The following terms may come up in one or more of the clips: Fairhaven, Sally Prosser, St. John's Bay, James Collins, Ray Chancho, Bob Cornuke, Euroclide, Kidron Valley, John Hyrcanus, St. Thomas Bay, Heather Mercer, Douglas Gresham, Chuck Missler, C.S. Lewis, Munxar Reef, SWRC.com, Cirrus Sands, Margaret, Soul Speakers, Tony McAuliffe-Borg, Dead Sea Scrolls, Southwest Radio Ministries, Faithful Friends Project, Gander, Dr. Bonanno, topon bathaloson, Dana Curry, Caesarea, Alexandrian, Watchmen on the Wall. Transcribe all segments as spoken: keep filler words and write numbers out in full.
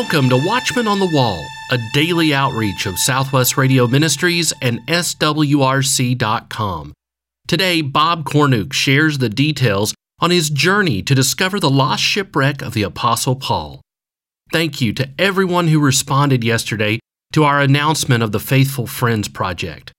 Welcome to Watchmen on the Wall, a daily outreach of Southwest Radio Ministries and S W R C dot com. Today, Bob Cornuke shares the details on his journey to discover the lost shipwreck of the Apostle Paul. Thank you to everyone who responded yesterday to our announcement of the Faithful Friends Project.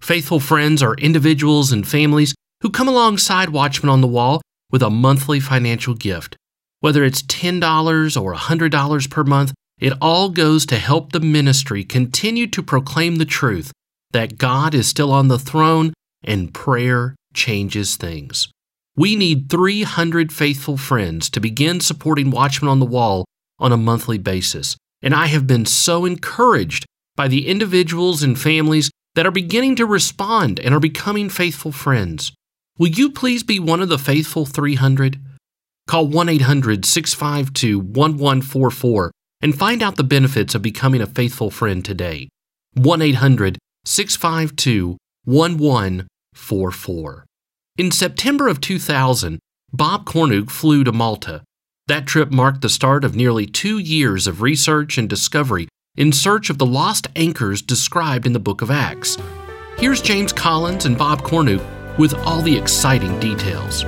Faithful Friends are individuals and families who come alongside Watchmen on the Wall with a monthly financial gift. Whether it's ten dollars or one hundred dollars per month, it all goes to help the ministry continue to proclaim the truth that God is still on the throne and prayer changes things. We need three hundred faithful friends to begin supporting Watchmen on the Wall on a monthly basis, and I have been so encouraged by the individuals and families that are beginning to respond and are becoming faithful friends. Will you please be one of the faithful three hundred? Call one eight hundred, six five two, one one four four and find out the benefits of becoming a faithful friend today. one eight hundred, six five two, one one four four. In September of two thousand, Bob Cornuke flew to Malta. That trip marked the start of nearly two years of research and discovery in search of the lost anchors described in the Book of Acts. Here's James Collins and Bob Cornuke with all the exciting details.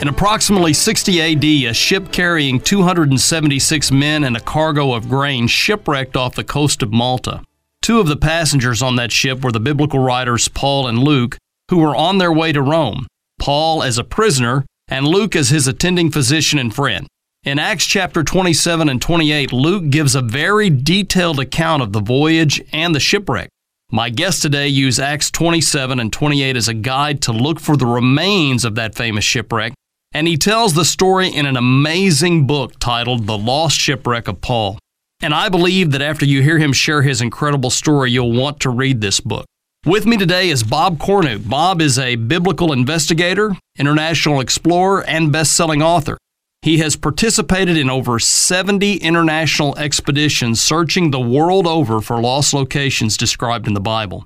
In approximately sixty A D, a ship carrying two hundred seventy-six men and a cargo of grain shipwrecked off the coast of Malta. Two of the passengers on that ship were the biblical writers Paul and Luke, who were on their way to Rome, Paul as a prisoner and Luke as his attending physician and friend. In Acts chapter twenty-seven and twenty-eight, Luke gives a very detailed account of the voyage and the shipwreck. My guests today use Acts twenty-seven and twenty-eight as a guide to look for the remains of that famous shipwreck, and he tells the story in an amazing book titled The Lost Shipwreck of Paul. And I believe that after you hear him share his incredible story, you'll want to read this book. With me today is Bob Cornuke. Bob is a biblical investigator, international explorer, and best-selling author. He has participated in over seventy international expeditions searching the world over for lost locations described in the Bible.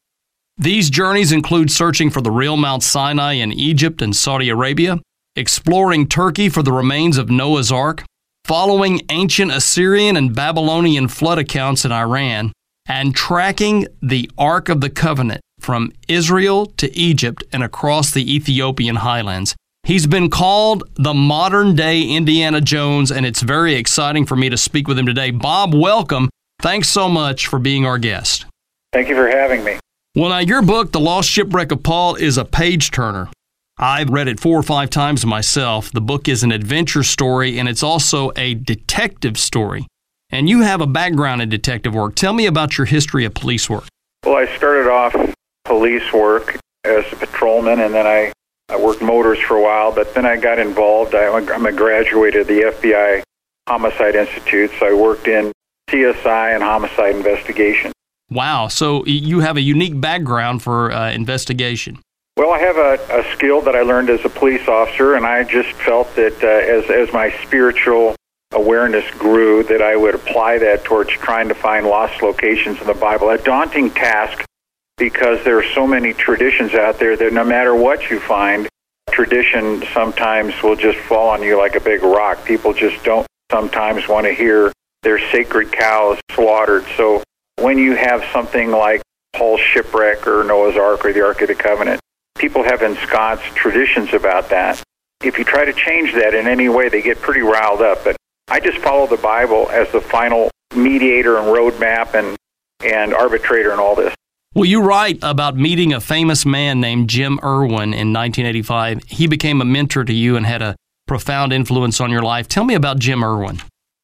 These journeys include searching for the real Mount Sinai in Egypt and Saudi Arabia, exploring Turkey for the remains of Noah's Ark, following ancient Assyrian and Babylonian flood accounts in Iran, and tracking the Ark of the Covenant from Israel to Egypt and across the Ethiopian highlands. He's been called the modern-day Indiana Jones, and it's very exciting for me to speak with him today. Bob, welcome. Thanks so much for being our guest. Thank you for having me. Well, now, your book, The Lost Shipwreck of Paul, is a page-turner. I've read it four or five times myself. The book is an adventure story, and it's also a detective story. And you have a background in detective work. Tell me about your history of police work. Well, I started off police work as a patrolman, and then I, I worked motors for a while, but then I got involved. I, I'm a graduate of the F B I Homicide Institute, so I worked in C S I and homicide investigation. Wow, so you have a unique background for uh, investigation. Well, I have a, a skill that I learned as a police officer, and I just felt that uh, as, as my spiritual awareness grew, that I would apply that towards trying to find lost locations in the Bible. A daunting task because there are so many traditions out there that no matter what you find, tradition sometimes will just fall on you like a big rock. People just don't sometimes want to hear their sacred cows slaughtered. So when you have something like Paul's shipwreck or Noah's Ark or the Ark of the Covenant, people have ensconced traditions about that. If you try to change that in any way, they get pretty riled up. But I just follow the Bible as the final mediator and roadmap and, and arbitrator in all this. Well, you write about meeting a famous man named Jim Irwin in nineteen eighty-five. He became a mentor to you and had a profound influence on your life. Tell me about Jim Irwin.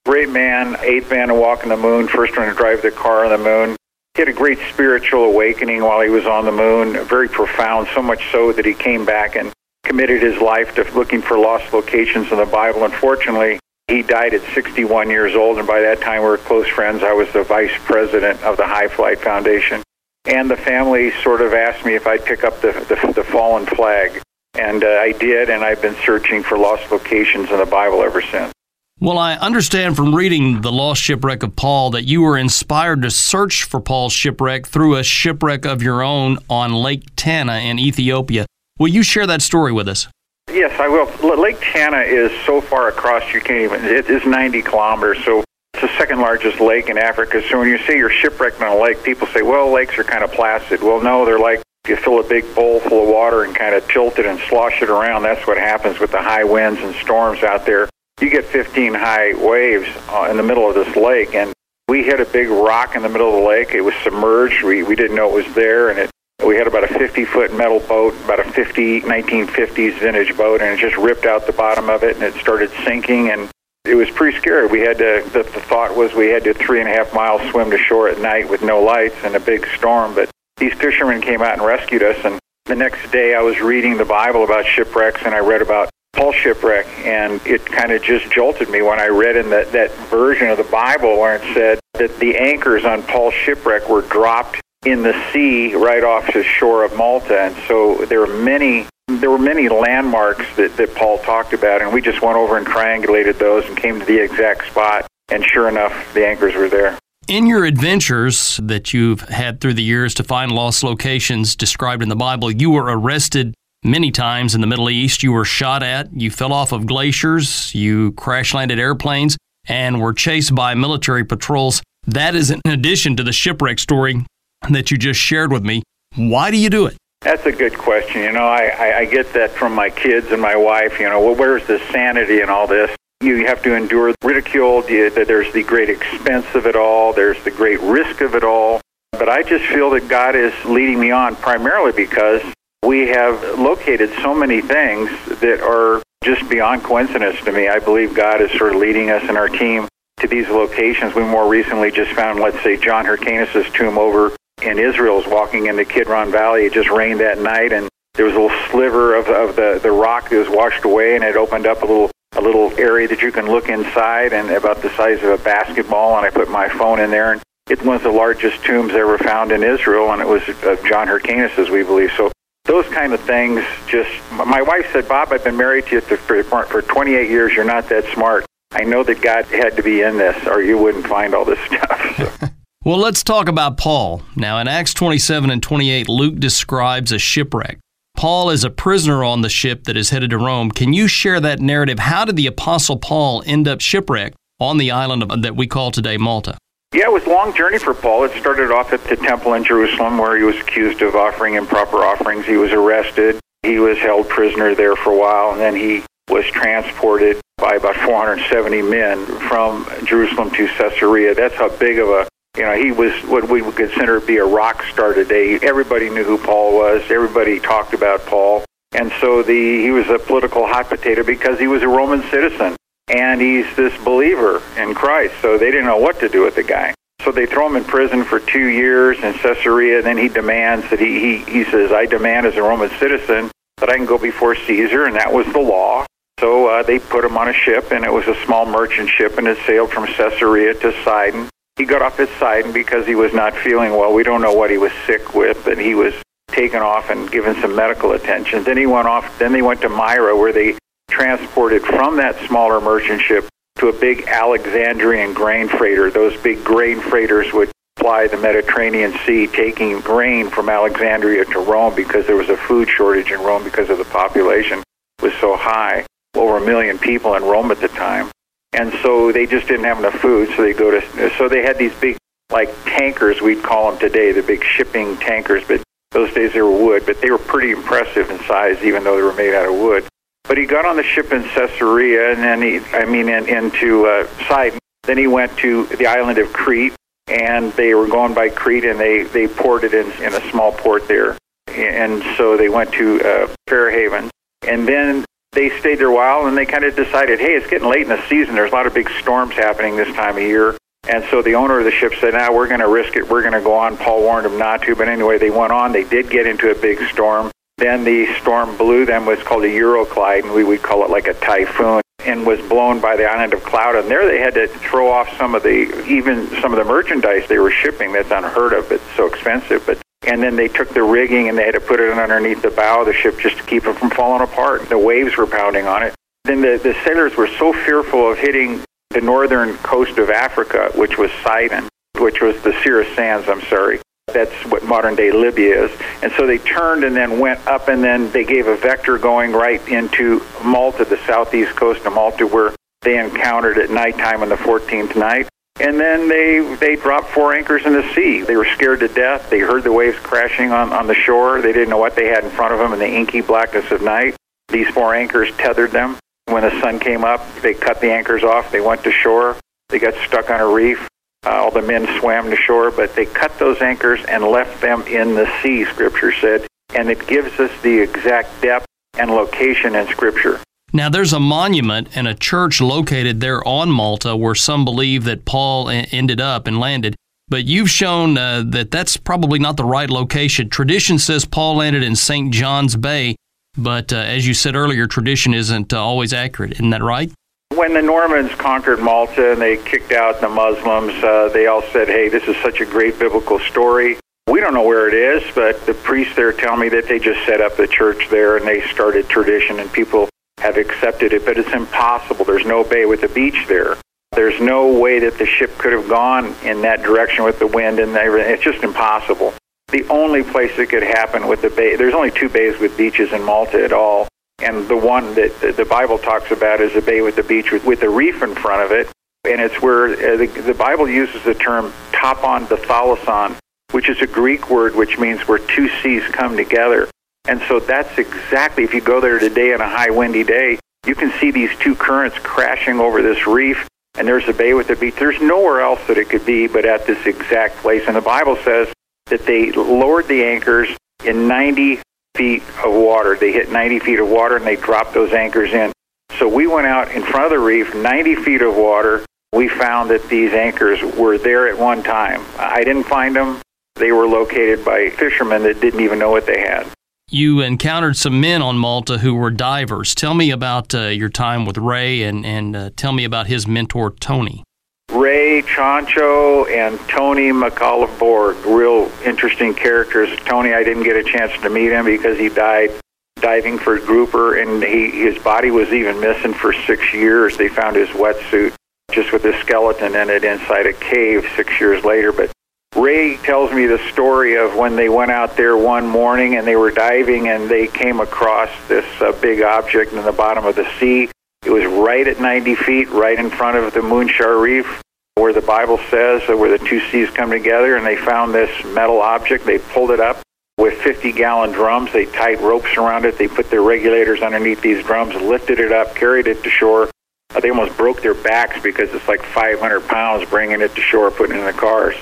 Great man, eighth man to walk on the moon, first one to drive the car on the moon. He had a great spiritual awakening while he was on the moon, very profound, so much so that he came back and committed his life to looking for lost locations in the Bible. Unfortunately, he died at sixty-one years old, and by that time we were close friends. I was the vice president of the High Flight Foundation. And the family sort of asked me if I'd pick up the, the, the fallen flag, and uh, I did, and I've been searching for lost locations in the Bible ever since. Well, I understand from reading The Lost Shipwreck of Paul that you were inspired to search for Paul's shipwreck through a shipwreck of your own on Lake Tana in Ethiopia. Will you share that story with us? Yes, I will. Lake Tana is so far across you can't even, it is ninety kilometers, so it's the second largest lake in Africa. So when you say you're shipwrecked on a lake, people say, well, lakes are kind of placid. Well, no, they're like you fill a big bowl full of water and kind of tilt it and slosh it around. That's what happens with the high winds and storms out there. You get fifteen high waves uh, in the middle of this lake, and we hit a big rock in the middle of the lake. It was submerged. We, we didn't know it was there, and it we had about a fifty-foot metal boat, about a fifty, nineteen fifties vintage boat, and it just ripped out the bottom of it, and it started sinking, and it was pretty scary. We had to, the, the thought was we had to three and a half miles swim to shore at night with no lights and a big storm, but these fishermen came out and rescued us, and the next day I was reading the Bible about shipwrecks, and I read about Paul's shipwreck, and it kind of just jolted me when I read in that, that version of the Bible where it said that the anchors on Paul's shipwreck were dropped in the sea right off the shore of Malta. And so there were many there were many landmarks that, that Paul talked about, and we just went over and triangulated those and came to the exact spot, and sure enough, the anchors were there. In your adventures that you've had through the years to find lost locations described in the Bible, you were arrested many times in the Middle East. You were shot at, you fell off of glaciers, you crash-landed airplanes, and were chased by military patrols. That is in addition to the shipwreck story that you just shared with me. Why do you do it? That's a good question. You know, I, I, I get that from my kids and my wife. You know, well, where's the sanity in all this? You have to endure ridicule. There's the great expense of it all. There's the great risk of it all. But I just feel that God is leading me on primarily because we have located so many things that are just beyond coincidence to me. I believe God is sort of leading us and our team to these locations. We more recently just found, let's say, John Hyrcanus' tomb over in Israel's walking in the Kidron Valley. It just rained that night, and there was a little sliver of, of the, the rock that was washed away, and it opened up a little a little area that you can look inside, and about the size of a basketball, and I put my phone in there, and it was the largest tombs ever found in Israel, and it was of John Hyrcanus, we believe. So those kind of things just, my wife said, Bob, I've been married to you for, for twenty-eight years, you're not that smart. I know that God had to be in this, or you wouldn't find all this stuff. So. Well, let's talk about Paul. Now, in Acts twenty-seven and twenty-eight, Luke describes a shipwreck. Paul is a prisoner on the ship that is headed to Rome. Can you share that narrative? How did the Apostle Paul end up shipwrecked on the island of, that we call today Malta? Yeah, it was a long journey for Paul. It started off at the temple in Jerusalem where he was accused of offering improper offerings. He was arrested. He was held prisoner there for a while, and then he was transported by about four hundred seventy men from Jerusalem to Caesarea. That's how big of a You know, he was what we would consider to be a rock star today. Everybody knew who Paul was. Everybody talked about Paul. And so the he was a political hot potato because he was a Roman citizen. And he's this believer in Christ. So they didn't know what to do with the guy. So they throw him in prison for two years in Caesarea. And then he demands that he, he, he says, I demand as a Roman citizen that I can go before Caesar. And that was the law. So uh, they put him on a ship. And it was a small merchant ship. And it sailed from Caesarea to Sidon. He got off at Sidon because he was not feeling well. We don't know what he was sick with, but he was taken off and given some medical attention. Then he went off. Then they went to Myra, where they transported from that smaller merchant ship to a big Alexandrian grain freighter. Those big grain freighters would fly the Mediterranean Sea, taking grain from Alexandria to Rome because there was a food shortage in Rome because of the population was so high, over a million people in Rome at the time. And so they just didn't have enough food, so they go to. So they had these big, like tankers, we'd call them today, the big shipping tankers. But those days they were wood, but they were pretty impressive in size, even though they were made out of wood. But he got on the ship in Caesarea, and then he, I mean, in, into uh, Sidon. Then he went to the island of Crete, and they were going by Crete, and they they ported in in a small port there, and so they went to uh, Fairhaven, and then. They stayed there a while, and they kind of decided, hey, it's getting late in the season. There's a lot of big storms happening this time of year. And so the owner of the ship said, nah, we're going to risk it. We're going to go on. Paul warned them not to. But anyway, they went on. They did get into a big storm. Then the storm blew them. It's called a Euroclide, and we would call it like a typhoon, and was blown by the island of Cloud. And there they had to throw off some of the, even some of the merchandise they were shipping. That's unheard of. It's so expensive. But And then they took the rigging and they had to put it underneath the bow of the ship just to keep it from falling apart. The waves were pounding on it. Then the, the sailors were so fearful of hitting the northern coast of Africa, which was Sidon, which was the Cirrus Sands, I'm sorry, That's what modern-day Libya is. And so they turned and then went up, and then they gave a vector going right into Malta, the southeast coast of Malta, where they encountered at nighttime on the fourteenth night. And then they, they dropped four anchors in the sea. They were scared to death. They heard the waves crashing on, on the shore. They didn't know what they had in front of them in the inky blackness of night. These four anchors tethered them. When the sun came up, they cut the anchors off. They went to shore. They got stuck on a reef. Uh, all the men swam to shore, but they cut those anchors and left them in the sea, Scripture said. And it gives us the exact depth and location in Scripture. Now, there's a monument and a church located there on Malta where some believe that Paul ended up and landed. But you've shown uh, that that's probably not the right location. Tradition says Paul landed in Saint John's Bay, but uh, as you said earlier, tradition isn't uh, always accurate. Isn't that right? When the Normans conquered Malta and they kicked out the Muslims, uh, they all said, hey, this is such a great biblical story. We don't know where it is, but the priests there tell me that they just set up the church there and they started tradition and people have accepted it, but it's impossible. There's no bay with a beach there. There's no way that the ship could have gone in that direction with the wind and everything. It's just impossible. The only place it could happen with the bay, there's only two bays with beaches in Malta at all, and the one that the Bible talks about is a bay with a beach with, with a reef in front of it, and it's where uh, the, the Bible uses the term topon bathaloson, which is a Greek word which means where two seas come together. And so that's exactly, if you go there today on a high windy day, you can see these two currents crashing over this reef, and there's a bay with a beach. There's nowhere else that it could be but at this exact place. And the Bible says that they lowered the anchors in ninety feet of water. They hit ninety feet of water, and they dropped those anchors in. So we went out in front of the reef, ninety feet of water. We found that these anchors were there at one time. I didn't find them. They were located by fishermen that didn't even know what they had. You encountered some men on Malta who were divers. Tell me about uh, your time with Ray, and, and uh, tell me about his mentor, Tony. Ray Chancho and Tony McAuliffe-Borg, real interesting characters. Tony, I didn't get a chance to meet him because he died diving for grouper, and he, his body was even missing for six years. They found his wetsuit just with a skeleton in it inside a cave six years later, but Ray tells me the story of when they went out there one morning and they were diving and they came across this uh, big object in the bottom of the sea. It was right at ninety feet, right in front of the Munxar Reef, where the Bible says uh, where the two seas come together, and they found this metal object. They pulled it up with fifty-gallon drums. They tied ropes around it. They put their regulators underneath these drums, lifted it up, carried it to shore. Uh, they almost broke their backs because it's like five hundred pounds bringing it to shore, putting it in the cars.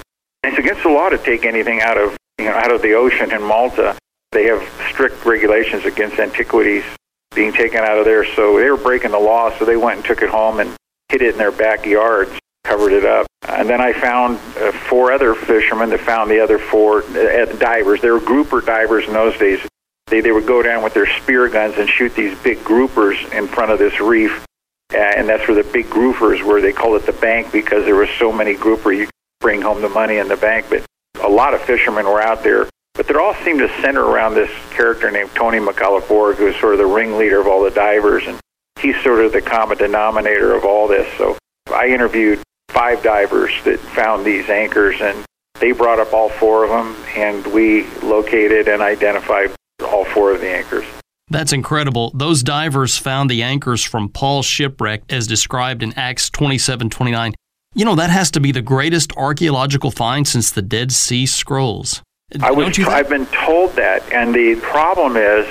It's against the law to take anything out of you know out of the ocean in Malta. They have strict regulations against antiquities being taken out of there. So they were breaking the law, so they went and took it home and hid it in their backyards, covered it up. And then I found uh, four other fishermen that found the other four uh, divers. They were grouper divers in those days. They, they would go down with their spear guns and shoot these big groupers in front of this reef. Uh, and that's where the big groupers were. They called it the bank because there were so many grouper. You bring home the money in the bank, but a lot of fishermen were out there. But they all seemed to center around this character named Tony McAuliffe-Borg, who was sort of the ringleader of all the divers, and he's sort of the common denominator of all this. So I interviewed five divers that found these anchors, and they brought up all four of them, and we located and identified all four of the anchors. That's incredible. Those divers found the anchors from Paul's shipwreck as described in Acts twenty-seven twenty-nine. You know, that has to be the greatest archaeological find since the Dead Sea Scrolls. I was, th- I've been told that, and the problem is,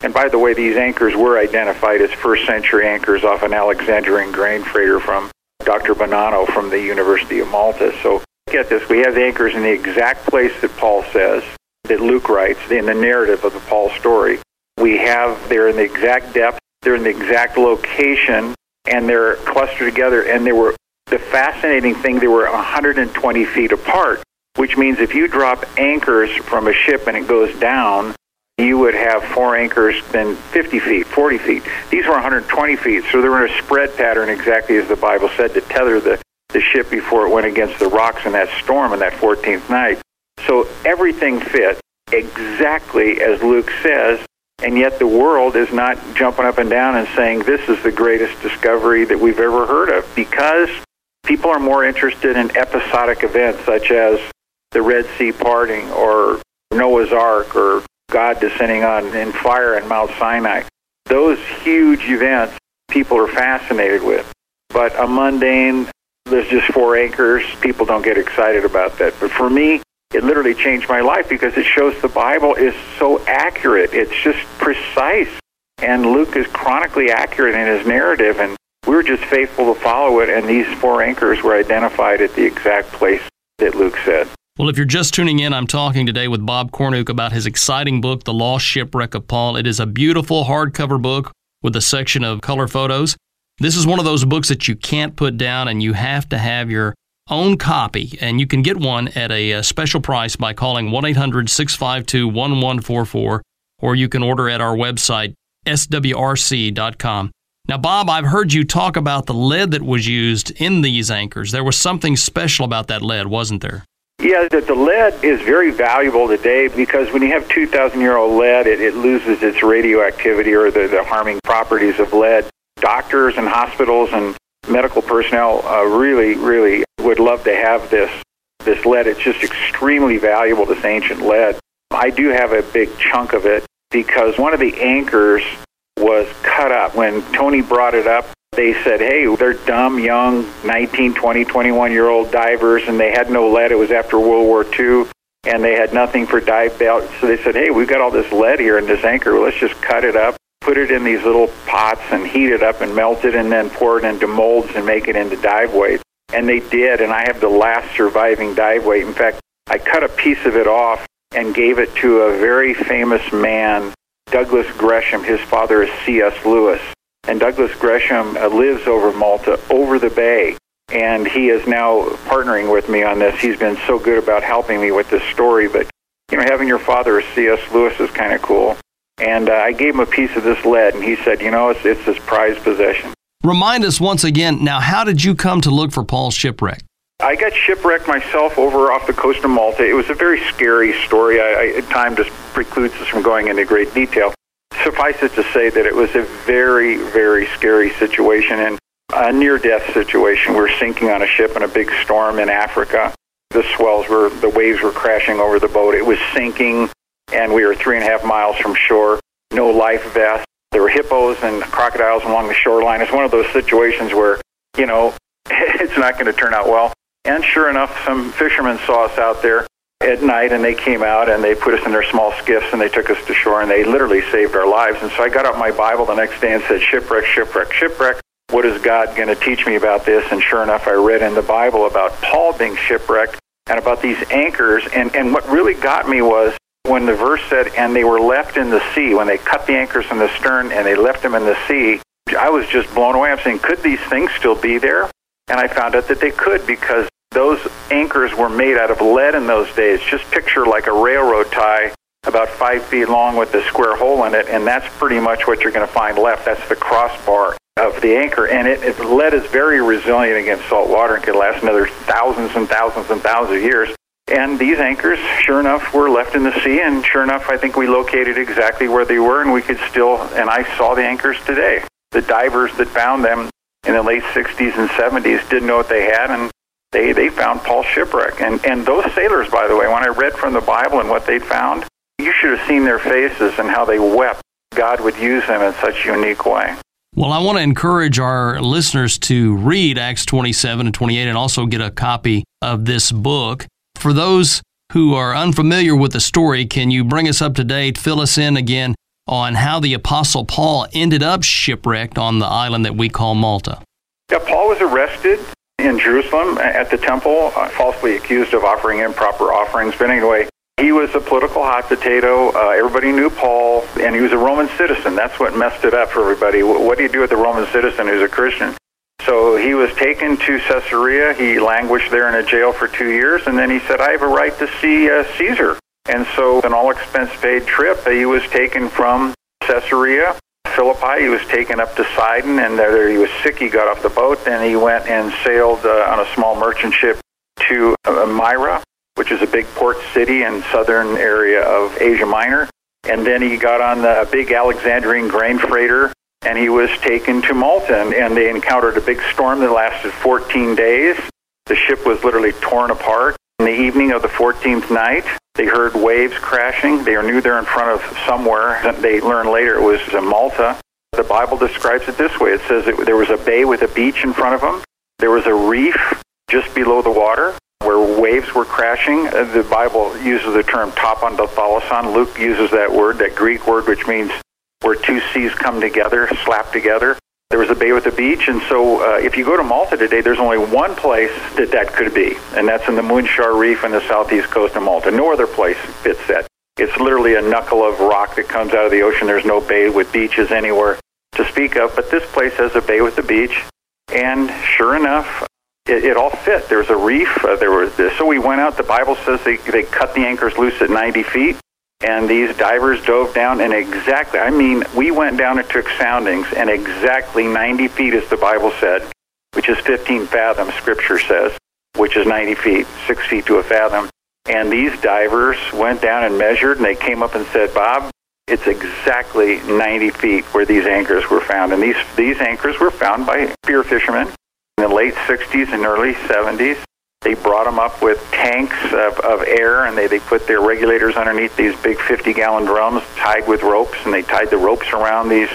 and by the way, these anchors were identified as first-century anchors off an Alexandrian grain freighter from Doctor Bonanno from the University of Malta. So get this, we have the anchors in the exact place that Paul says, that Luke writes, in the narrative of the Paul story. We have, they're in the exact depth, they're in the exact location, and they're clustered together, and they were the fascinating thing, they were one hundred twenty feet apart, which means if you drop anchors from a ship and it goes down, you would have four anchors then fifty feet, forty feet. These were one hundred twenty feet, so they were in a spread pattern exactly as the Bible said to tether the, the ship before it went against the rocks in that storm on that fourteenth night. So everything fit exactly as Luke says, and yet the world is not jumping up and down and saying this is the greatest discovery that we've ever heard of, because people are more interested in episodic events such as the Red Sea parting or Noah's Ark or God descending on in fire on Mount Sinai. Those huge events people are fascinated with. But a mundane, there's just four anchors, people don't get excited about that. But for me, it literally changed my life because it shows the Bible is so accurate. It's just precise. And Luke is chronically accurate in his narrative, and we were just faithful to follow it, and these four anchors were identified at the exact place that Luke said. Well, if you're just tuning in, I'm talking today with Bob Cornuke about his exciting book, The Lost Shipwreck of Paul. It is a beautiful hardcover book with a section of color photos. This is one of those books that you can't put down, and you have to have your own copy, and you can get one at a special price by calling one eight hundred, six five two, one one four four, or you can order at our website, S W R C dot com. Now, Bob, I've heard you talk about the lead that was used in these anchors. There was something special about that lead, wasn't there? Yeah, the, the lead is very valuable today because when you have two thousand year old lead, it, it loses its radioactivity or the, the harming properties of lead. Doctors and hospitals and medical personnel uh, really, really would love to have this, this lead. It's just extremely valuable, this ancient lead. I do have a big chunk of it, because one of the anchors was cut up. When Tony brought it up, they said, hey, they're dumb, young, nineteen, twenty, twenty-one-year-old divers, and they had no lead. It was after World War Two, and they had nothing for dive belts. So they said, hey, we've got all this lead here in this anchor. Well, let's just cut it up, put it in these little pots, and heat it up and melt it, and then pour it into molds and make it into dive weight. And they did, and I have the last surviving dive weight. In fact, I cut a piece of it off and gave it to a very famous man, Douglas Gresham. His father is C S Lewis. And Douglas Gresham lives over Malta, over the bay. And he is now partnering with me on this. He's been so good about helping me with this story. But, you know, having your father as C S Lewis is kind of cool. And uh, I gave him a piece of this lead, and he said, you know, it's, it's his prized possession. Remind us once again, now, how did you come to look for Paul's shipwreck? I got shipwrecked myself over off the coast of Malta. It was a very scary story. I, I, time just precludes us from going into great detail. Suffice it to say that it was a very, very scary situation and a near-death situation. We were sinking on a ship in a big storm in Africa. The swells were, the waves were crashing over the boat. It was sinking, and we were three and a half miles from shore. No life vests. There were hippos and crocodiles along the shoreline. It's one of those situations where, you know, it's not going to turn out well. And sure enough, some fishermen saw us out there at night, and they came out, and they put us in their small skiffs, and they took us to shore, and they literally saved our lives. And so I got out my Bible the next day and said, shipwreck, shipwreck, shipwreck. What is God going to teach me about this? And sure enough, I read in the Bible about Paul being shipwrecked and about these anchors. And, and what really got me was when the verse said, and they were left in the sea, when they cut the anchors from the stern and they left them in the sea, I was just blown away. I'm saying, could these things still be there? And I found out that they could, because those anchors were made out of lead in those days. Just picture like a railroad tie about five feet long with a square hole in it, and that's pretty much what you're going to find left. That's the crossbar of the anchor. And it, it, lead is very resilient against salt water and could last another thousands and thousands and thousands of years. And these anchors, sure enough, were left in the sea, and sure enough, I think we located exactly where they were, and we could still, and I saw the anchors today. The divers that found them in the late sixties and seventies didn't know what they had, and They they found Paul's shipwreck. And, and those sailors, by the way, when I read from the Bible and what they found, you should have seen their faces and how they wept. God would use them in such a unique way. Well, I want to encourage our listeners to read Acts twenty-seven and twenty-eight and also get a copy of this book. For those who are unfamiliar with the story, can you bring us up to date, fill us in again on how the Apostle Paul ended up shipwrecked on the island that we call Malta? Yeah, Paul was arrested in Jerusalem at the temple, uh, falsely accused of offering improper offerings. But anyway, he was a political hot potato. Uh, everybody knew Paul, and he was a Roman citizen. That's what messed it up for everybody. W- what do you do with a Roman citizen who's a Christian? So he was taken to Caesarea. He languished there in a jail for two years, and then he said, I have a right to see uh, Caesar. And so an all-expense-paid trip, he was taken from Caesarea Philippi. He was taken up to Sidon, and there he was sick. He got off the boat, then he went and sailed uh, on a small merchant ship to uh, Myra, which is a big port city in southern area of Asia Minor. And then he got on the big Alexandrian grain freighter, and he was taken to Malta, and, and they encountered a big storm that lasted fourteen days. The ship was literally torn apart. the evening of the fourteenth night, they heard waves crashing. They knew they're in front of somewhere. They learned later it was in Malta. The Bible describes it this way. It says it, there was a bay with a beach in front of them. There was a reef just below the water where waves were crashing. The Bible uses the term topon bathaloson. Luke uses that word, that Greek word, which means where two seas come together, slap together. There was a bay with a beach, and so uh, if you go to Malta today, there's only one place that that could be, and that's in the Munxar Reef on the southeast coast of Malta. No other place fits that. It's literally a knuckle of rock that comes out of the ocean. There's no bay with beaches anywhere to speak of, but this place has a bay with a beach, and sure enough, it, it all fit. There was a reef. Uh, there was this. So we went out. The Bible says they, they cut the anchors loose at ninety feet. And these divers dove down, and exactly, I mean, we went down and took soundings, and exactly ninety feet, as the Bible said, which is fifteen fathoms, Scripture says, which is ninety feet, six feet to a fathom. And these divers went down and measured, and they came up and said, Bob, it's exactly ninety feet where these anchors were found. And these, these anchors were found by spear fishermen in the late sixties and early seventies. They brought them up with tanks of, of air, and they, they put their regulators underneath these big fifty-gallon drums tied with ropes, and they tied the ropes around these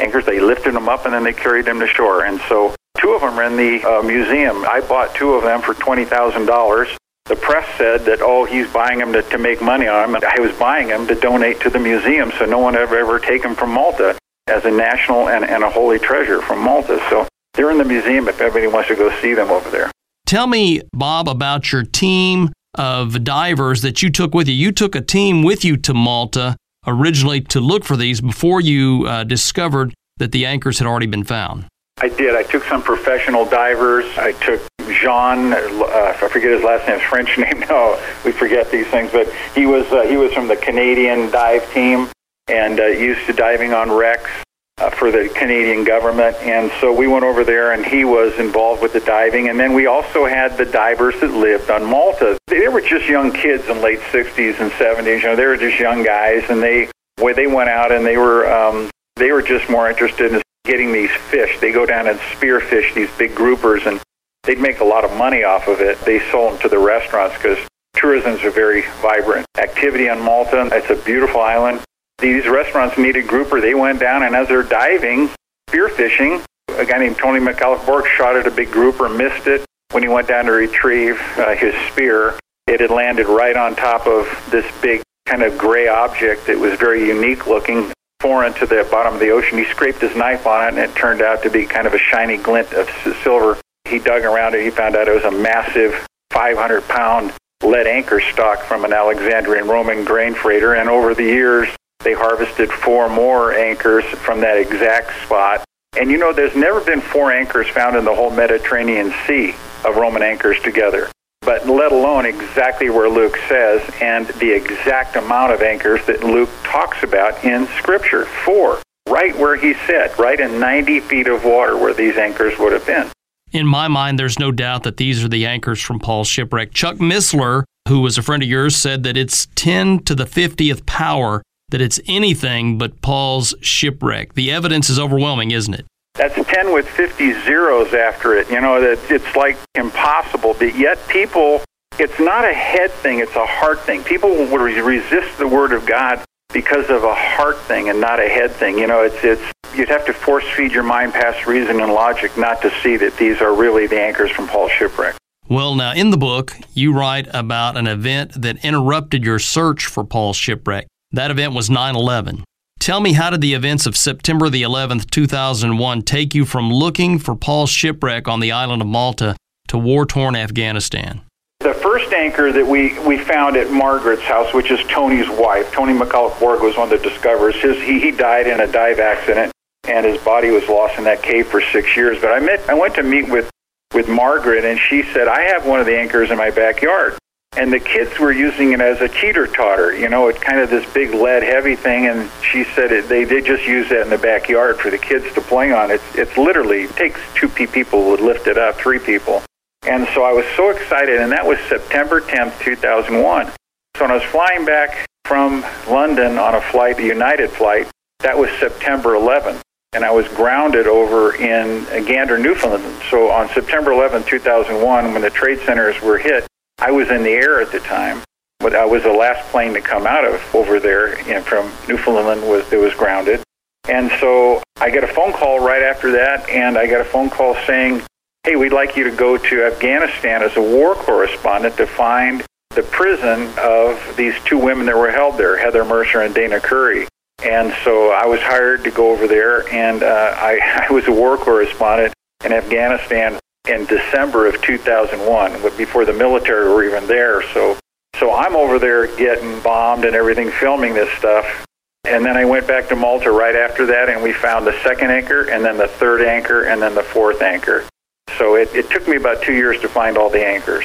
anchors. They lifted them up, and then they carried them to shore. And so two of them are in the uh, museum. I bought two of them for twenty thousand dollars. The press said that, oh, he's buying them to, to make money on them. I was buying them to donate to the museum, so no one ever ever take them from Malta as a national and, and a holy treasure from Malta. So they're in the museum if everybody wants to go see them over there. Tell me, Bob, about your team of divers that you took with you. You took a team with you to Malta originally to look for these before you uh, discovered that the anchors had already been found. I did. I took some professional divers. I took Jean, uh, I forget his last name, his French name now. We forget these things, but he was, uh, he was from the Canadian dive team and uh, used to diving on wrecks for the Canadian government, and so we went over there, and he was involved with the diving, and then we also had the divers that lived on Malta. They were just young kids in the late sixties and seventies. You know, they were just young guys, and they well, they went out, and they were um, they were just more interested in getting these fish. They go down and spearfish these big groupers, and they'd make a lot of money off of it. They sold them to the restaurants because tourism is a very vibrant activity on Malta. It's a beautiful island. These restaurants needed grouper. They went down, and as they're diving, spearfishing, a guy named Tony McAuliffe-Borg shot at a big grouper, missed it. When he went down to retrieve uh, his spear, it had landed right on top of this big kind of gray object that was very unique looking, foreign to the bottom of the ocean. He scraped his knife on it, and it turned out to be kind of a shiny glint of silver. He dug around it. He found out it was a massive five hundred pound lead anchor stock from an Alexandrian Roman grain freighter, and over the years, they harvested four more anchors from that exact spot. And you know, there's never been four anchors found in the whole Mediterranean Sea of Roman anchors together, but let alone exactly where Luke says and the exact amount of anchors that Luke talks about in Scripture. Four, right where he said, right in ninety feet of water where these anchors would have been. In my mind, there's no doubt that these are the anchors from Paul's shipwreck. Chuck Missler, who was a friend of yours, said that it's ten to the fiftieth power that it's anything but Paul's shipwreck. The evidence is overwhelming, isn't it? That's ten with fifty zeros after it. You know, that it's like impossible, but yet people, it's not a head thing, it's a heart thing. People will resist the Word of God because of a heart thing and not a head thing. You know, it's it's you'd have to force feed your mind past reason and logic not to see that these are really the anchors from Paul's shipwreck. Well, now, in the book, you write about an event that interrupted your search for Paul's shipwreck. That event was nine eleven. Tell me, how did the events of September the eleventh, two thousand one take you from looking for Paul's shipwreck on the island of Malta to war-torn Afghanistan? The first anchor that we, we found at Margaret's house, which is Tony's wife, Tony McAuliffe-Borg was one of the discoverers. His, he, he died in a dive accident, and his body was lost in that cave for six years. But I, met, I went to meet with, with Margaret, and she said, I have one of the anchors in my backyard. And the kids were using it as a teeter-totter, you know, it's kind of this big lead heavy thing, and she said it, they did just use that in the backyard for the kids to play on. It's, it's literally, it takes two people would lift it up, three people. And so I was so excited, and that was September tenth, two thousand one. So when I was flying back from London on a flight, a United flight, that was September eleventh, and I was grounded over in Gander, Newfoundland. So on September eleventh, two thousand one, when the trade centers were hit, I was in the air at the time, but I was the last plane to come out of over there, and from Newfoundland was it was grounded. And so I got a phone call right after that, and I got a phone call saying, hey, we'd like you to go to Afghanistan as a war correspondent to find the prison of these two women that were held there, Heather Mercer and Dana Curry. And so I was hired to go over there, and uh, I, I was a war correspondent in Afghanistan in December of two thousand one, before the military were even there. So, so I'm over there getting bombed and everything, filming this stuff. And then I went back to Malta right after that, and we found the second anchor, and then the third anchor, and then the fourth anchor. So it, it took me about two years to find all the anchors.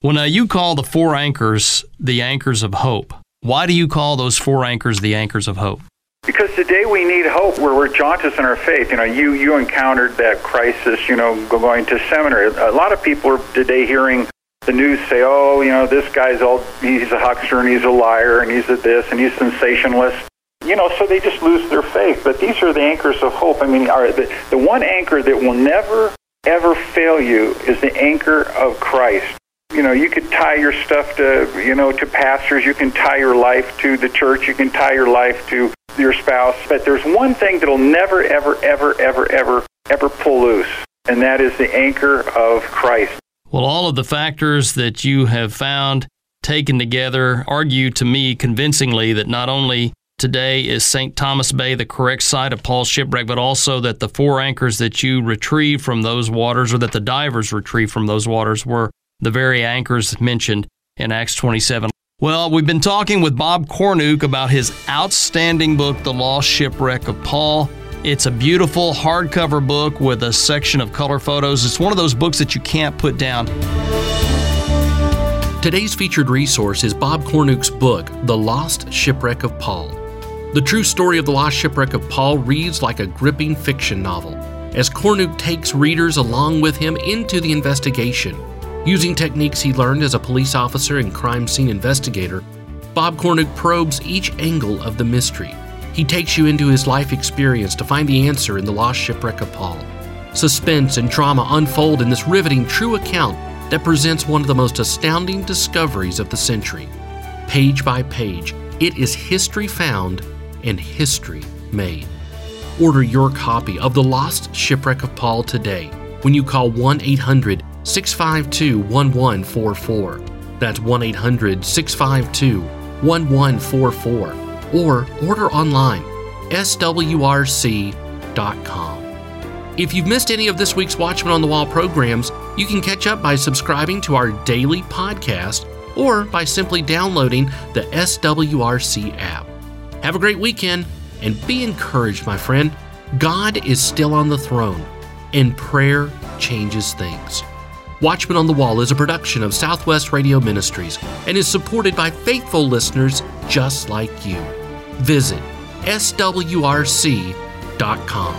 When uh, you call the four anchors the anchors of hope, why do you call those four anchors the anchors of hope? Because today we need hope. We're, we're jaunted in our faith. You know, you, you encountered that crisis, you know, going to seminary. A lot of people are today hearing the news say, oh, you know, this guy's all, he's a huckster, and he's a liar, and he's a this, and he's sensationalist. You know, so they just lose their faith. But these are the anchors of hope. I mean, are the, the one anchor that will never, ever fail you is the anchor of Christ. You know, you could tie your stuff to, you know, to pastors. You can tie your life to the church. You can tie your life to your spouse. But there's one thing that'll never, ever, ever, ever, ever, ever pull loose, and that is the anchor of Christ. Well, all of the factors that you have found taken together argue to me convincingly that not only today is Saint Thomas Bay the correct site of Paul's shipwreck, but also that the four anchors that you retrieve from those waters, or that the divers retrieve from those waters, were the very anchors mentioned in Acts twenty-seven. Well, we've been talking with Bob Cornuke about his outstanding book, The Lost Shipwreck of Paul. It's a beautiful hardcover book with a section of color photos. It's one of those books that you can't put down. Today's featured resource is Bob Cornuke's book, The Lost Shipwreck of Paul. The true story of the lost shipwreck of Paul reads like a gripping fiction novel, as Cornuke takes readers along with him into the investigation. Using techniques he learned as a police officer and crime scene investigator, Bob Cornuke probes each angle of the mystery. He takes you into his life experience to find the answer in the lost shipwreck of Paul. Suspense and drama unfold in this riveting true account that presents one of the most astounding discoveries of the century. Page by page, it is history found and history made. Order your copy of The Lost Shipwreck of Paul today when you call one eight hundred, six five two, one one four four. That's one eight hundred, six five two, one one four four. Or order online, S W R C dot com. If you've missed any of this week's Watchmen on the Wall programs, you can catch up by subscribing to our daily podcast or by simply downloading the S W R C app. Have a great weekend, and be encouraged, my friend. God is still on the throne, and prayer changes things. Watchmen on the Wall is a production of Southwest Radio Ministries and is supported by faithful listeners just like you. Visit S W R C dot com.